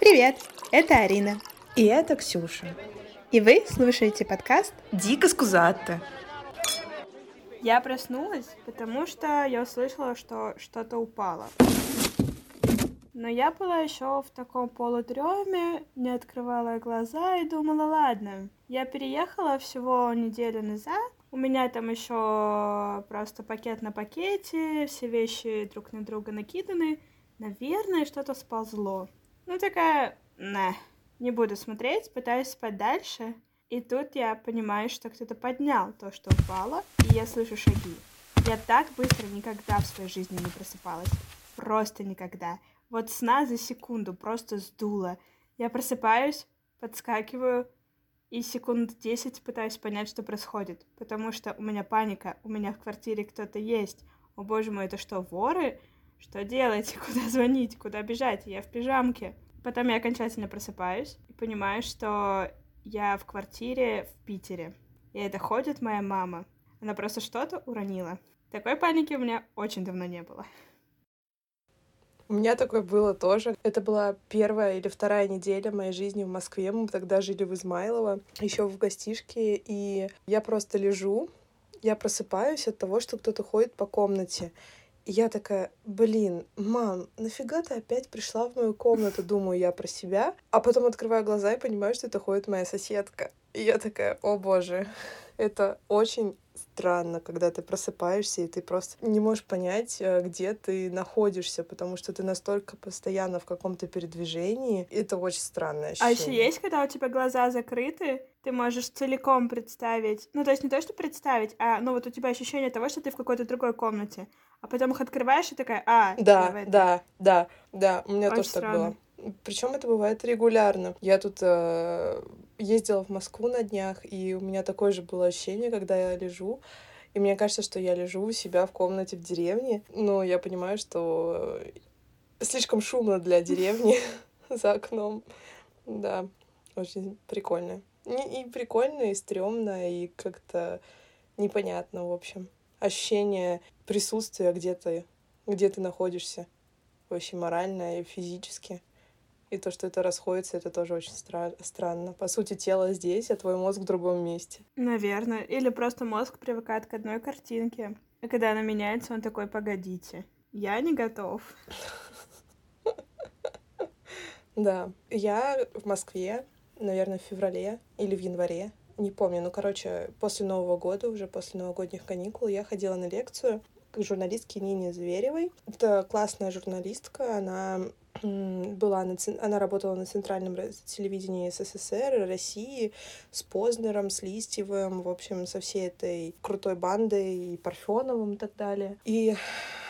Привет, это Арина. И это Ксюша. И вы слушаете подкаст «Дико скузатто». Я проснулась, потому что я услышала, что что-то упало. Но я была еще в таком полудреме, не открывала глаза и думала, ладно. Я переехала всего неделю назад. У меня там еще просто пакет на пакете, все вещи друг на друга накиданы. Наверное, что-то сползло. Ну такая, не буду смотреть, пытаюсь спать дальше. И тут я понимаю, что кто-то поднял то, что упало, и я слышу шаги. Я так быстро никогда в своей жизни не просыпалась. Просто никогда. Вот сна за секунду просто сдуло. Я просыпаюсь, подскакиваю и секунд 10 пытаюсь понять, что происходит. Потому что у меня паника, у меня в квартире кто-то есть. О боже мой, это что, воры? Что делать? Куда звонить? Куда бежать? Я в пижамке. Потом я окончательно просыпаюсь и понимаю, что я в квартире в Питере. И это ходит моя мама. Она просто что-то уронила. Такой паники у меня очень давно не было. У меня такое было тоже. Это была первая или вторая неделя моей жизни в Москве. Мы тогда жили в Измайлово, еще в гостишке. И я просто лежу, я просыпаюсь от того, что кто-то ходит по комнате. И я такая, мам, нафига ты опять пришла в мою комнату, думаю я про себя. А потом открываю глаза и понимаю, что это ходит моя соседка. И я такая, о боже, это очень странно, когда ты просыпаешься, и ты просто не можешь понять, где ты находишься, потому что ты настолько постоянно в каком-то передвижении. Это очень странное ощущение. А еще есть, когда у тебя глаза закрыты, ты можешь целиком представить, ну, то есть не то, что представить, а, ну, вот у тебя ощущение того, что ты в какой-то другой комнате, а потом их открываешь и такая, Да, у меня очень тоже странно. Так было. Причем это бывает регулярно. Я тут ездила в Москву на днях, и у меня такое же было ощущение, когда я лежу. И мне кажется, что я лежу у себя в комнате в деревне. Но я понимаю, что слишком шумно для деревни за окном. Да, очень прикольно. И прикольно, и стрёмно, и как-то непонятно, в общем. Ощущение присутствия, где ты находишься. Вообще морально и физически. И то, что это расходится, это тоже очень странно. По сути, тело здесь, а твой мозг в другом месте. Наверное. Или просто мозг привыкает к одной картинке. А когда она меняется, он такой, погодите, я не готов. Да. Я в Москве, наверное, в феврале или в январе. Не помню. После Нового года, уже после новогодних каникул, я ходила на лекцию к журналистке Нине Зверевой. Это классная журналистка, она работала на центральном телевидении СССР, России, с Познером, с Листьевым, в общем, со всей этой крутой бандой, и Парфеновым и так далее. И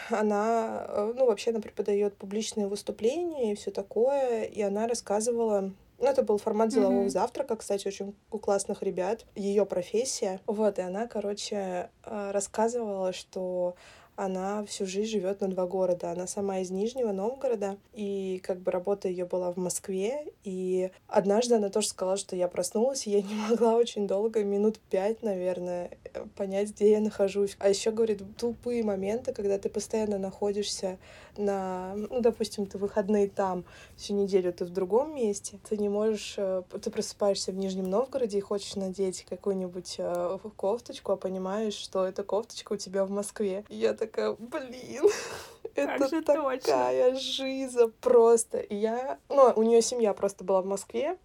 она, вообще она преподает публичные выступления и все такое, и она рассказывала... это был формат делового завтрака, кстати, очень у классных ребят. Ее профессия. И она, рассказывала, что она всю жизнь живет на два города. Она сама из Нижнего Новгорода, и работа ее была в Москве. И однажды она тоже сказала, что я проснулась, и я не могла очень долго, минут 5, наверное, понять, где я нахожусь. А еще говорит, тупые моменты, когда ты постоянно находишься допустим, ты выходные там, всю неделю ты в другом месте, ты просыпаешься в Нижнем Новгороде и хочешь надеть какую-нибудь кофточку, а понимаешь, что эта кофточка у тебя в Москве. И я такая, это такая жиза просто. И у нее семья просто была в Москве,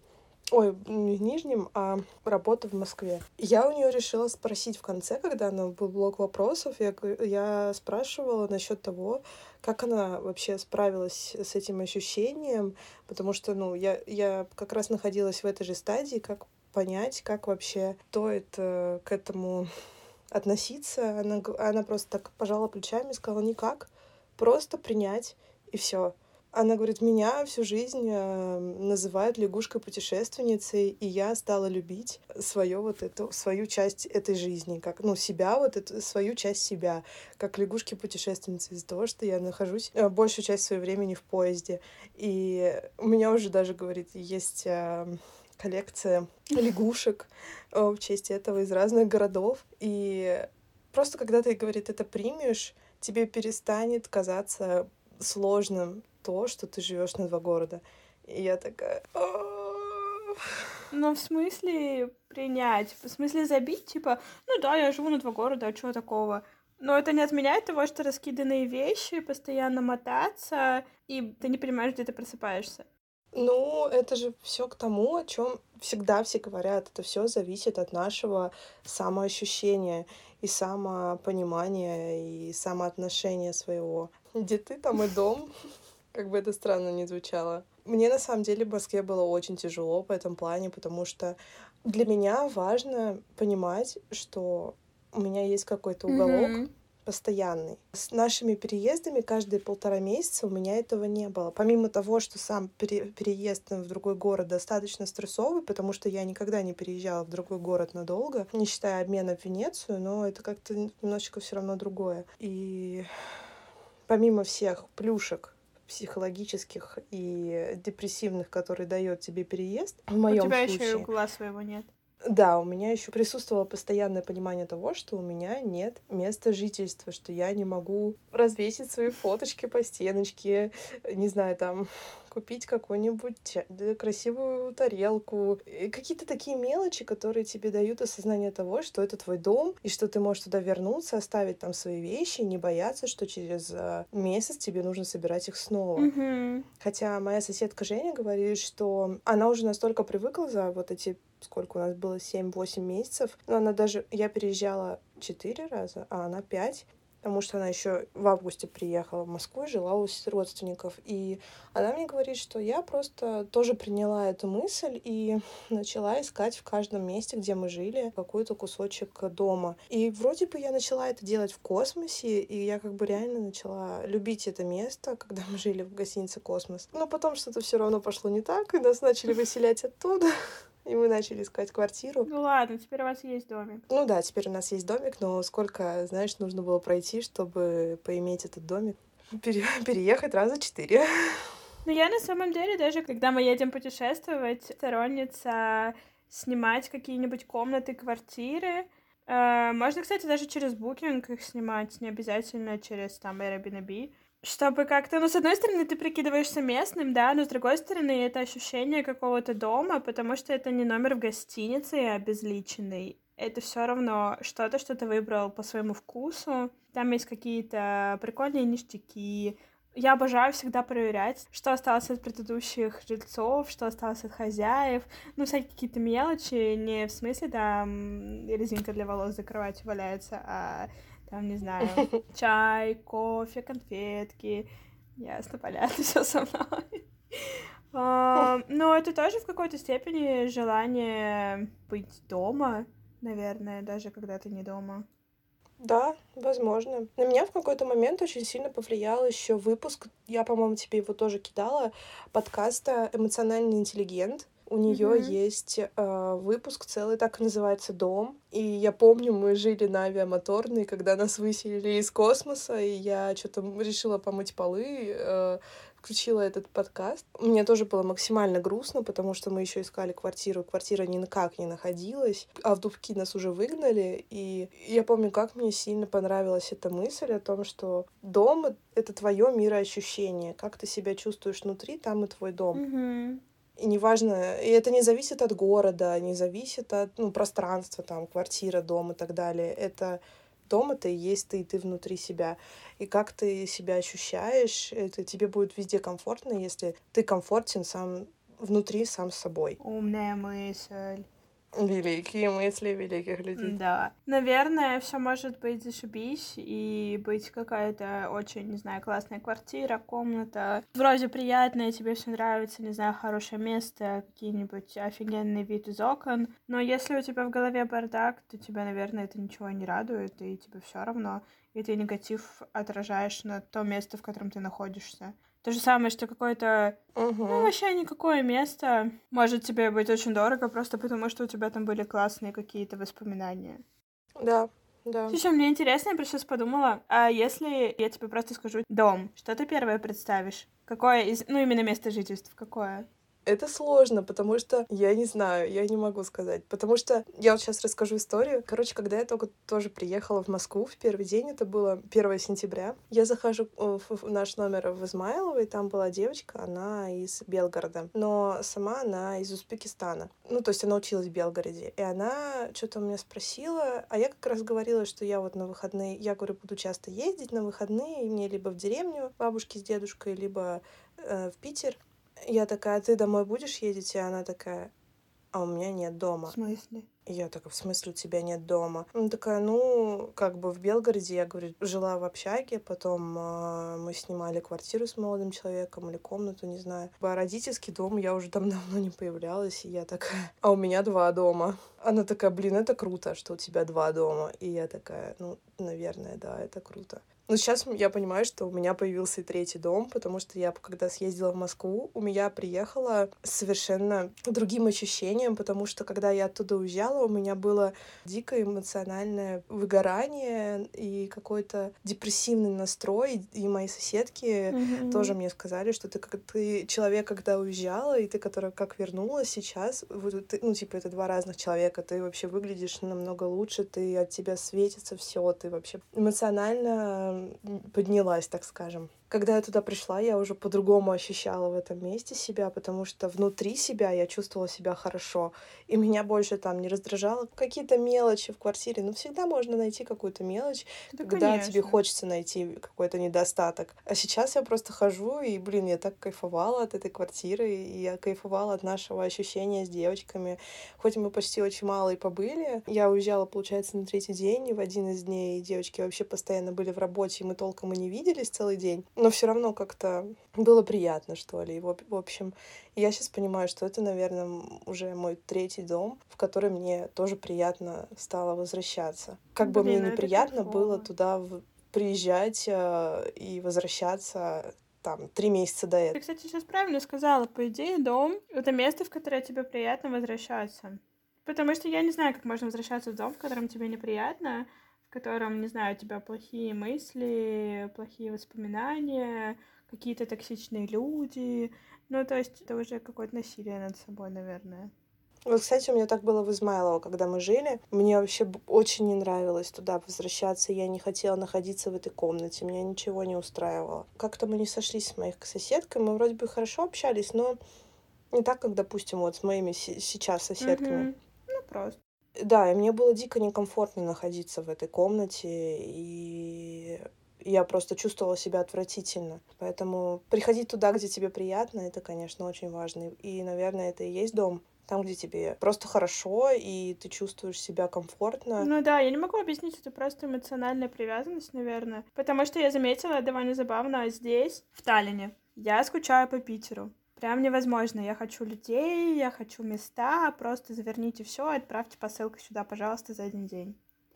не в Нижнем, а работа в Москве. Я у нее решила спросить в конце, когда она был блок вопросов, я спрашивала насчет того, как она вообще справилась с этим ощущением, потому что, я как раз находилась в этой же стадии, как понять, как вообще стоит к этому относиться. Она просто так пожала плечами и сказала, никак, просто принять, и все. Она говорит, меня всю жизнь называют лягушкой-путешественницей, и я стала любить свою часть этой жизни, свою часть себя, как лягушки-путешественницы, из-за того, что я нахожусь большую часть своего времени в поезде. И у меня уже даже, говорит, есть коллекция лягушек в честь этого из разных городов, и Просто когда ты, говорит, это примешь, тебе перестанет казаться сложным то, что ты живешь на два города. И я такая... Ну, в смысле принять? В смысле забить? Типа, ну да, я живу на два города, а чего такого? Но это не отменяет того, что раскиданные вещи, постоянно мотаться, и ты не понимаешь, где ты просыпаешься. Ну, это же все к тому, о чем всегда все говорят. Это все зависит от нашего самоощущения и самопонимания, и самоотношения своего. Где ты, там и дом. Как бы это странно ни звучало. Мне, на самом деле, в Москве было очень тяжело в этом плане, потому что для меня важно понимать, что у меня есть какой-то уголок постоянный. С нашими переездами каждые полтора месяца у меня этого не было. Помимо того, что сам переезд в другой город достаточно стрессовый, потому что я никогда не переезжала в другой город надолго, не считая обмена в Венецию, но это как-то немножечко все равно другое. И помимо всех плюшек психологических и депрессивных, которые дает тебе переезд, в моем случае... У тебя еще и угла своего нет. Да, у меня еще присутствовало постоянное понимание того, что у меня нет места жительства, что я не могу развесить свои фоточки по стеночке, не знаю, там, купить какую-нибудь красивую тарелку. И какие-то такие мелочи, которые тебе дают осознание того, что это твой дом, и что ты можешь туда вернуться, оставить там свои вещи, и не бояться, что через месяц тебе нужно собирать их снова. Mm-hmm. Хотя моя соседка Женя говорит, что она уже настолько привыкла за вот эти... сколько у нас было, 7-8 месяцев. Но она даже... Я переезжала 4 раза, а она 5, потому что она еще в августе приехала в Москву и жила у родственников. И она мне говорит, что я просто тоже приняла эту мысль и начала искать в каждом месте, где мы жили, какой-то кусочек дома. И вроде бы я начала это делать в Космосе, и я как бы реально начала любить это место, когда мы жили в гостинице «Космос». Но потом что-то все равно пошло не так, и нас начали выселять оттуда. И мы начали искать квартиру. Ну ладно, теперь у вас есть домик. Ну да, теперь у нас есть домик, но сколько, знаешь, нужно было пройти, чтобы поиметь этот домик? Переехать раза 4. Ну я на самом деле даже, когда мы едем путешествовать, сторонница снимать какие-нибудь комнаты, квартиры. Можно, кстати, даже через Booking их снимать, не обязательно через там Airbnb. Чтобы как-то... Ну, с одной стороны, ты прикидываешься местным, да, но с другой стороны, это ощущение какого-то дома, потому что это не номер в гостинице, а обезличенный. Это все равно что-то, что ты выбрал по своему вкусу. Там есть какие-то прикольные ништяки. Я обожаю всегда проверять, что осталось от предыдущих жильцов, что осталось от хозяев. Ну, всякие какие-то мелочи. Не в смысле, там, резинка для волос за кроватью валяется, а... Там, не знаю, чай, кофе, конфетки. Ясно, понятно, все со мной. Но это тоже в какой-то степени желание быть дома, наверное, даже когда ты не дома. Да, возможно. На меня в какой-то момент очень сильно повлиял еще выпуск, я, по-моему, тебе его тоже кидала, подкаста «Эмоциональный интеллект». У нее есть выпуск целый, так и называется, «Дом». И я помню, мы жили на Авиамоторной, когда нас выселили из Космоса, и я что-то решила помыть полы, включила этот подкаст. Мне тоже было максимально грустно, потому что мы еще искали квартиру, квартира никак не находилась, а в Дубки нас уже выгнали. И я помню, как мне сильно понравилась эта мысль о том, что дом — это твое мироощущение, как ты себя чувствуешь внутри, там и твой дом. Mm-hmm. И неважно, и это не зависит от города, не зависит от, ну, пространства, там, квартира, дом и так далее. Это дом, это и есть ты, и ты внутри себя. И как ты себя ощущаешь, это тебе будет везде комфортно, если ты комфортен сам внутри, сам с собой. Умная мысль. Великие мысли великих людей. Да. Наверное, все может быть зашибись и быть какая-то очень, не знаю, классная квартира, комната. Вроде приятная, тебе все нравится, не знаю, хорошее место, какие-нибудь офигенный вид из окон. Но если у тебя в голове бардак, то тебя, наверное, это ничего не радует, и тебе все равно. И ты негатив отражаешь на то место, в котором ты находишься. То же самое, что какое-то, ну, вообще никакое место может тебе быть очень дорого, просто потому что у тебя там были классные какие-то воспоминания. Да, да. Слушай, мне интересно, я сейчас подумала, а если я тебе просто скажу «дом», что ты первое представишь? Какое из, ну, именно место жительства, какое? Это сложно, потому что я не знаю, я не могу сказать. Потому что я вот сейчас расскажу историю. Короче, когда я только тоже приехала в Москву в первый день, это было 1 сентября, я захожу в наш номер в Измайлово, и там была девочка, она из Белгорода. Но сама она из Узбекистана. Ну, то есть она училась в Белгороде. И она что-то у меня спросила, а я как раз говорила, что я вот на выходные, я говорю, буду часто ездить на выходные, и мне либо в деревню бабушки с дедушкой, либо в Питер. Я такая, ты домой будешь ездить? И она такая, а у меня нет дома. В смысле? Я такая, в смысле у тебя нет дома? Она такая, ну, как бы в Белгороде, я говорю, жила в общаге, потом мы снимали квартиру с молодым человеком или комнату, не знаю. А родительский дом я уже там давно не появлялась, и я такая, а у меня 2 дома. Она такая, блин, это круто, что у тебя 2 дома. И я такая, ну, наверное, да, это круто. Но сейчас я понимаю, что у меня появился и 3-й дом, потому что я, когда съездила в Москву, у меня приехала с совершенно другим ощущением, потому что, когда я оттуда уезжала, у меня было дикое эмоциональное выгорание и какой-то депрессивный настрой, и мои соседки тоже мне сказали, что ты человек, когда уезжала, и ты, которая как вернулась сейчас, ты, ну, типа, это 2 разных человека, ты вообще выглядишь намного лучше, ты от тебя светится все, ты вообще эмоционально поднялась, так скажем. Когда я туда пришла, я уже по-другому ощущала в этом месте себя, потому что внутри себя я чувствовала себя хорошо, и меня больше там не раздражало. Какие-то мелочи в квартире, ну, всегда можно найти какую-то мелочь, да, когда конечно. Тебе хочется найти какой-то недостаток. А сейчас я просто хожу, и, блин, я так кайфовала от этой квартиры, и я кайфовала от нашего ощущения с девочками. Хоть мы почти очень мало и побыли, я уезжала, получается, на 3-й день, и в один из дней девочки вообще постоянно были в работе, и мы толком и не виделись целый день. Но все равно как-то было приятно, что ли. И в общем, я сейчас понимаю, что это, наверное, уже мой 3-й дом, в который мне тоже приятно стало возвращаться. Как бы мне неприятно было туда приезжать и возвращаться там 3 месяца до этого. Ты, кстати, сейчас правильно сказала. По идее, дом — это место, в которое тебе приятно возвращаться. Потому что я не знаю, как можно возвращаться в дом, в котором тебе неприятно, в котором, не знаю, у тебя плохие мысли, плохие воспоминания, какие-то токсичные люди. Ну, то есть это уже какое-то насилие над собой, наверное. Вот, кстати, у меня так было в Измайлово, когда мы жили. Мне вообще очень не нравилось туда возвращаться. Я не хотела находиться в этой комнате. Меня ничего не устраивало. Как-то мы не сошлись с моей соседкой. Мы вроде бы хорошо общались, но не так, как, допустим, вот с моими сейчас соседками. Ну, просто. Да, и мне было дико некомфортно находиться в этой комнате, и я просто чувствовала себя отвратительно. Поэтому приходить туда, где тебе приятно, это, конечно, очень важно. И, наверное, это и есть дом. Там, где тебе просто хорошо, и ты чувствуешь себя комфортно. Ну да, я не могу объяснить, это просто эмоциональная привязанность, наверное. Потому что я заметила довольно забавно здесь, в Таллине. Я скучаю по Питеру. Прям невозможно. Я хочу людей, я хочу места. Просто заверните все, отправьте посылку сюда, пожалуйста, за 1 день.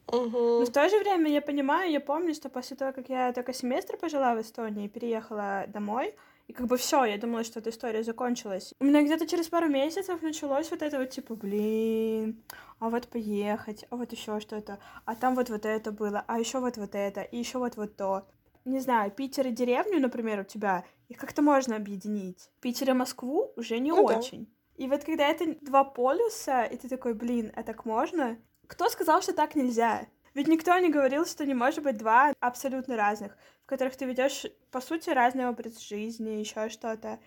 Но в то же время я понимаю, я помню, что после того, как я только семестр пожила в Эстонии, переехала домой, и как бы все, я думала, что эта история закончилась. У меня где-то через пару месяцев началось вот это вот типа, блин, а вот поехать, а вот еще что-то, а там вот это было, а еще вот это, и еще вот то. Не знаю, Питер и деревню, например, у тебя, их как-то можно объединить. Питер и Москву уже не очень. Да. И вот когда это 2 полюса, и ты такой, блин, а так можно? Кто сказал, что так нельзя? Ведь никто не говорил, что не может быть 2 абсолютно разных, в которых ты ведешь, по сути, разный образ жизни, еще что-то.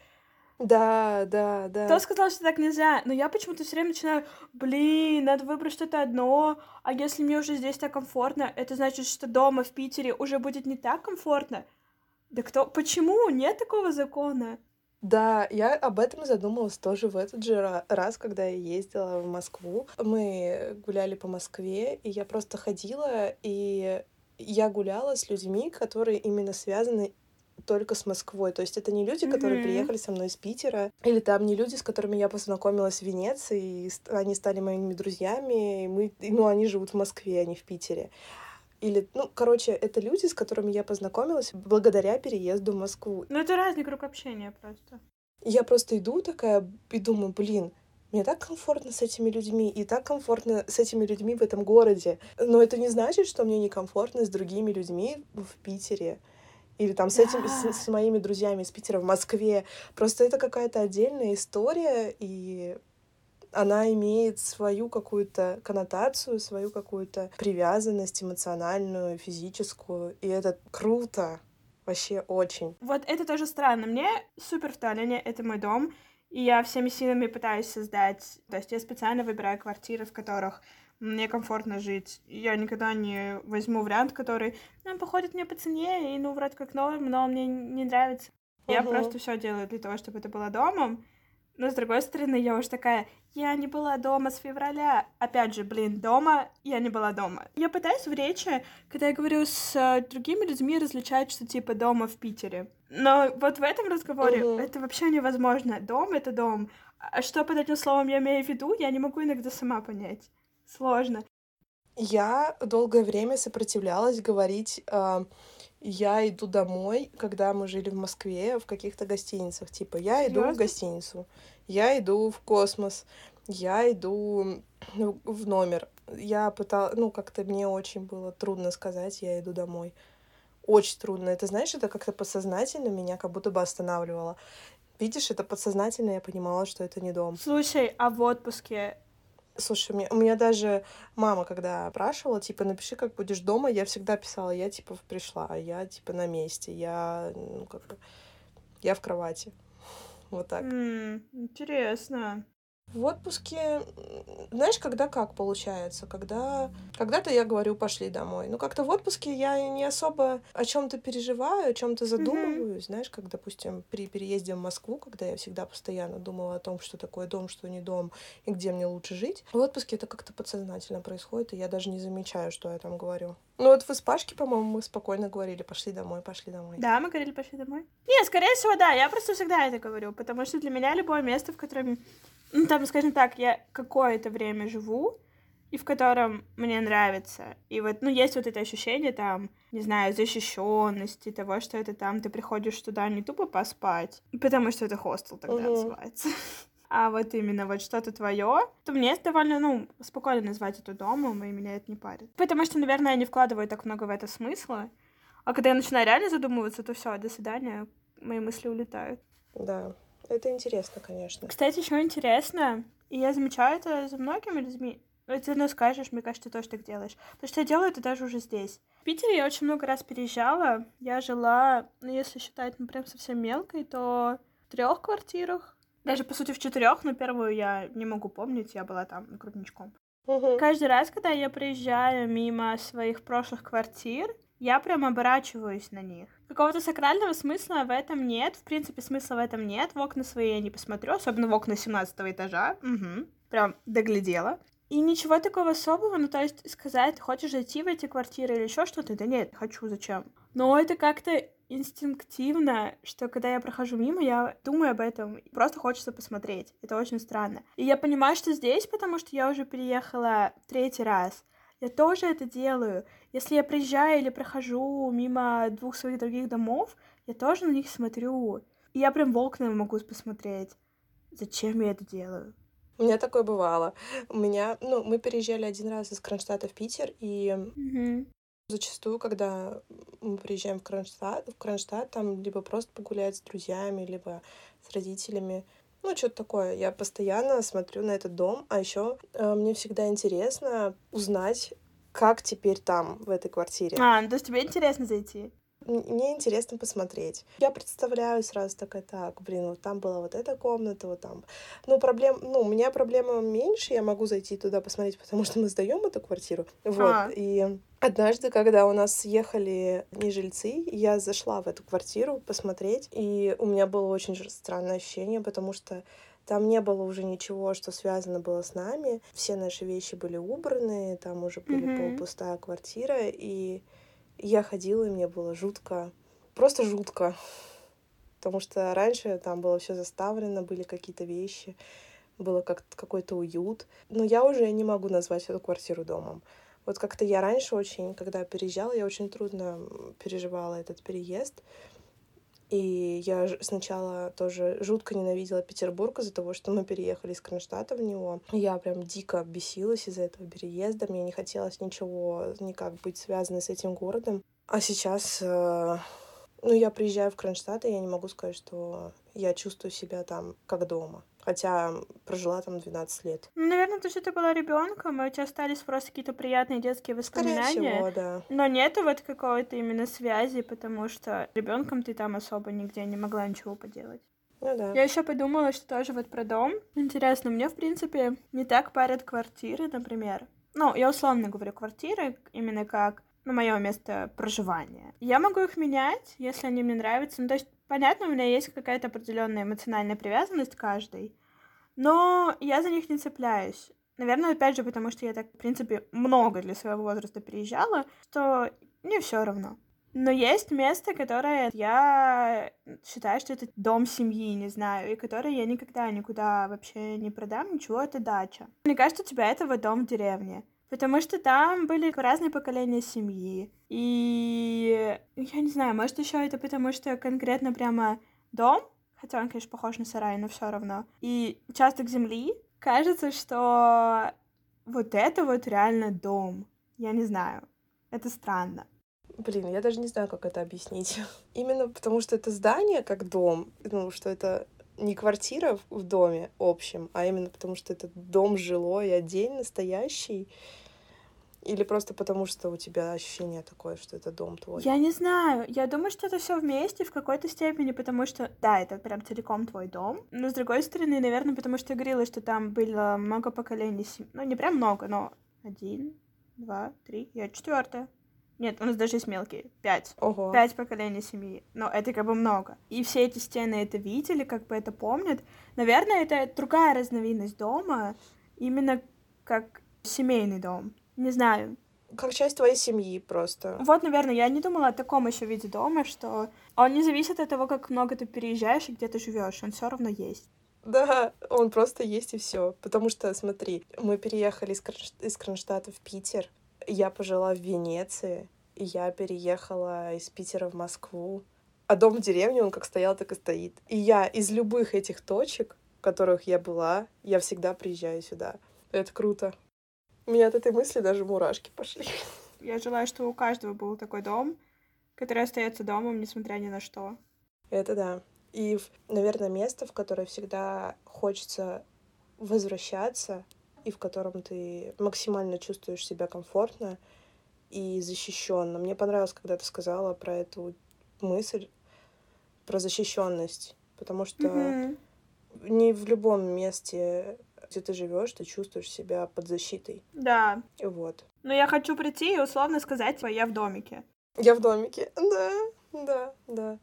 Да. Кто сказал, что так нельзя? Но я почему-то все время начинаю, блин, надо выбрать что-то одно, а если мне уже здесь так комфортно, это значит, что дома в Питере уже будет не так комфортно? Да кто? Почему? Нет такого закона. Да, я об этом задумалась тоже в этот же раз, когда я ездила в Москву. Мы гуляли по Москве, и я просто ходила, и я гуляла с людьми, которые именно связаны только с Москвой. То есть это не люди, которые приехали со мной из Питера, или там не люди, с которыми я познакомилась в Венеции, и они стали моими друзьями, и они живут в Москве, а не в Питере. Или, это люди, с которыми я познакомилась благодаря переезду в Москву. Ну, это разный круг общения просто. Я просто иду такая и думаю, блин, мне так комфортно с этими людьми, и так комфортно с этими людьми в этом городе. Но это не значит, что мне некомфортно с другими людьми в Питере. Или там с этим, с моими друзьями из Питера в Москве. Просто это какая-то отдельная история, и она имеет свою какую-то коннотацию, свою какую-то привязанность эмоциональную, физическую. И это круто. Вообще очень. Вот это тоже странно. Мне супер в Таллине, это мой дом. И я всеми силами пытаюсь создать... То есть я специально выбираю квартиры, в которых мне комфортно жить. Я никогда не возьму вариант, который походит мне по цене, и вроде как новым, но мне не нравится. Я просто все делаю для того, чтобы это было домом. Но, с другой стороны, я уже такая, я не была дома с февраля. Опять же, дома, я не была дома. Я пытаюсь в речи, когда я говорю с другими людьми, различать, что типа дома в Питере. Но вот в этом разговоре это вообще невозможно. Дом — это дом. А что под этим словом я имею в виду, я не могу иногда сама понять. Сложно. Я долгое время сопротивлялась говорить... Я иду домой, когда мы жили в Москве, в каких-то гостиницах. Типа, я иду в гостиницу, я иду в Космос, я иду в номер. Я пыталась... как-то мне очень было трудно сказать, я иду домой. Очень трудно. Это, знаешь, это как-то подсознательно меня как будто бы останавливало. Видишь, это подсознательно, я понимала, что это не дом. Слушай, а в отпуске... Слушай, у меня даже мама, когда спрашивала, типа, напиши, как будешь дома, я всегда писала, я, типа, пришла, я, типа, на месте, я, я в кровати. Вот так. Интересно. В отпуске, знаешь, когда как получается, когда-то я говорю, пошли домой, как-то в отпуске я не особо о чем-то переживаю, о чем-то задумываюсь, знаешь, как, допустим, при переезде в Москву, когда я всегда постоянно думала о том, что такое дом, что не дом, и где мне лучше жить, в отпуске это как-то подсознательно происходит, и я даже не замечаю, что я там говорю. В Испашке, по-моему, мы спокойно говорили, пошли домой, пошли домой. Да, мы говорили, пошли домой. Нет, скорее всего, да, я просто всегда это говорю, потому что для меня любое место, в котором... скажем так, я какое-то время живу, и в котором мне нравится. И есть это ощущение там, не знаю, защищенности, того, что это там, ты приходишь туда не тупо поспать, потому что это хостел тогда называется. А именно что-то твое, то мне довольно, спокойно назвать это домом, и меня это не парит. Потому что, наверное, я не вкладываю так много в это смысла. А когда я начинаю реально задумываться, то все, до свидания, мои мысли улетают. Да. Это интересно, конечно. Кстати, еще интересно, и я замечаю это за многими людьми. Ты скажешь, мне кажется, ты тоже так делаешь. Потому что я делаю это даже уже здесь. В Питере я очень много раз переезжала. Я жила, если считать, прям совсем мелкой, то в 3 квартирах. Даже, по сути, в 4, но первую я не могу помнить, я была там крупничком. Каждый раз, когда я проезжаю мимо своих прошлых квартир, я прям оборачиваюсь на них. Какого-то сакрального смысла в этом нет. В принципе, смысла в этом нет. В окна свои я не посмотрю, особенно в окна 17 этажа. Прям доглядела. И ничего такого особого, то есть сказать, хочешь зайти в эти квартиры или еще что-то? Да нет, хочу, зачем? Но это как-то инстинктивно, что когда я прохожу мимо, я думаю об этом. Просто хочется посмотреть. Это очень странно. И я понимаю, что здесь, потому что я уже переехала 3 раз. Я тоже это делаю. Если я приезжаю или прохожу мимо 2 своих других домов, я тоже на них смотрю. И я прям в окна могу посмотреть. Зачем я это делаю? У меня такое бывало. У меня... мы переезжали 1 раз из Кронштадта в Питер, и зачастую, когда мы приезжаем в Кронштадт там либо просто погулять с друзьями, либо с родителями, что-то такое. Я постоянно смотрю на этот дом, а еще мне всегда интересно узнать, как теперь там, в этой квартире. То есть тебе интересно зайти? Мне интересно посмотреть. Я представляю сразу так, там была эта комната, там. У меня проблема меньше, я могу зайти туда посмотреть, потому что мы сдаем эту квартиру. И однажды, когда у нас съехали не жильцы, я зашла в эту квартиру посмотреть, и у меня было очень странное ощущение, потому что там не было уже ничего, что связано было с нами. Все наши вещи были убраны, там уже была полупустая квартира, и... Я ходила, и мне было жутко, просто жутко, потому что раньше там было все заставлено, были какие-то вещи, было какой-то уют, но я уже не могу назвать эту квартиру домом. Как-то я раньше очень, когда переезжала, я очень трудно переживала этот переезд, и я сначала тоже жутко ненавидела Петербург из-за того, что мы переехали из Кронштадта в него. Я прям дико бесилась из-за этого переезда. Мне не хотелось никак быть связанной с этим городом. А сейчас Ну, я приезжаю в Кронштадт, и я не могу сказать, что я чувствую себя там как дома. Хотя прожила там 12 лет. Ну, наверное, то, что ты была ребенком, и у тебя остались просто какие-то приятные детские воспоминания. Скорее всего, да. Но нету вот какой-то именно связи, потому что ребенком ты там особо нигде не могла ничего поделать. Ну да. Я еще подумала, что тоже вот про дом. Интересно, мне, в принципе, не так парят квартиры, например. Ну, я условно говорю квартиры, именно как... на мое место проживания. Я могу их менять, если они мне нравятся. Ну, то есть, понятно, у меня есть какая-то определенная эмоциональная привязанность к каждой, но я за них не цепляюсь. Наверное, опять же, потому что я так, в принципе, много для своего возраста переезжала, что мне все равно. Но есть место, которое я считаю, что это дом семьи, не знаю, и которое я никогда никуда вообще не продам, ничего, это дача. Мне кажется, у тебя это вот дом в деревне. Потому что там были разные поколения семьи. И я не знаю, может, еще это потому, что конкретно прямо дом, хотя он, конечно, похож на сарай, но все равно. И участок земли. Кажется, что вот это вот реально дом. Я не знаю. Это странно. Блин, я даже не знаю, как это объяснить. Именно потому, что это здание как дом, ну, что это... не квартира в доме общем, а именно потому, что это дом жилой, отдельно настоящий. Или просто потому, что у тебя ощущение такое, что это дом твой? Я не знаю. Я думаю, что это все вместе в какой-то степени, потому что, да, это прям целиком твой дом. Но, с другой стороны, наверное, потому что я говорила, что там было много поколений семьи. Ну, не прям много, но 1, 2, 3, я 4-я. Нет, у нас даже есть мелкие. 5. Ого. 5 поколений семьи. Но это как бы много. И все эти стены это видели, как бы это помнят. Наверное, это другая разновидность дома, именно как семейный дом. Не знаю. Как часть твоей семьи просто. Вот, наверное, я не думала о таком еще виде дома, что он не зависит от того, как много ты переезжаешь и где ты живешь. Он все равно есть. Да, он просто есть и все. Потому что, смотри, мы переехали из Кронштадта в Питер. Я пожила в Венеции, и я переехала из Питера в Москву. А дом в деревне, он как стоял, так и стоит. И я из любых этих точек, в которых я была, я всегда приезжаю сюда. Это круто. У меня от этой мысли даже мурашки пошли. Я желаю, что у каждого был такой дом, который остается домом, несмотря ни на что. Это да. И, наверное, место, в которое всегда хочется возвращаться, и в котором ты максимально чувствуешь себя комфортно и защищенно. Мне понравилось, когда ты сказала про эту мысль, про защищенность, потому что не в любом месте, где ты живешь, ты чувствуешь себя под защитой. Да. Вот. Но я хочу прийти и условно сказать, что я в домике. Я в домике, да.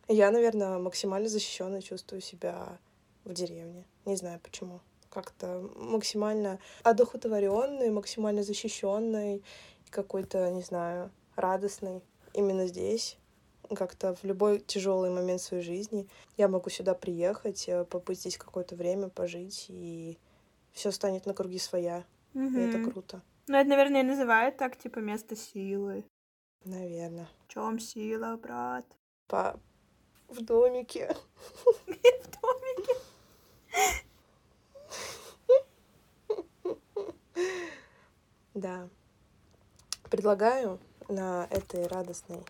Я, наверное, максимально защищенно чувствую себя в деревне. Не знаю, почему. Как-то максимально одухотворённой, максимально защищённой, какой-то, не знаю, радостной. Именно здесь, как-то в любой тяжелый момент своей жизни я могу сюда приехать, побыть здесь какое-то время, пожить, и все станет на круги своя. Mm-hmm. И это круто. Ну, это, наверное, называют так, типа, место силы. Наверное. В чем сила, брат? В домике. В домике? Да. Предлагаю на этой радостной,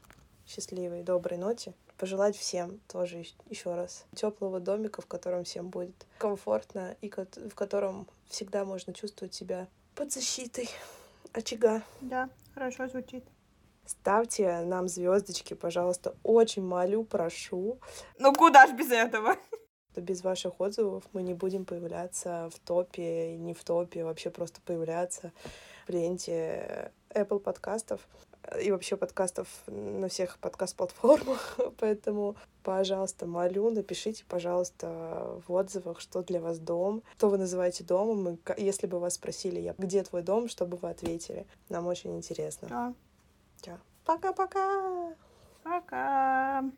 счастливой, доброй ноте пожелать всем тоже еще раз теплого домика, в котором всем будет комфортно и в котором всегда можно чувствовать себя под защитой очага. Да, хорошо звучит. Ставьте нам звездочки, пожалуйста. Очень молю, прошу. Ну куда ж без этого? Без ваших отзывов мы не будем появляться в топе, не в топе, вообще просто появляться в ленте Apple подкастов и вообще подкастов на всех подкаст-платформах. Поэтому, пожалуйста, молю, напишите, пожалуйста, в отзывах, что для вас дом, что вы называете домом. И если бы вас спросили, где твой дом, что бы вы ответили. Нам очень интересно. Да. Пока-пока! Пока!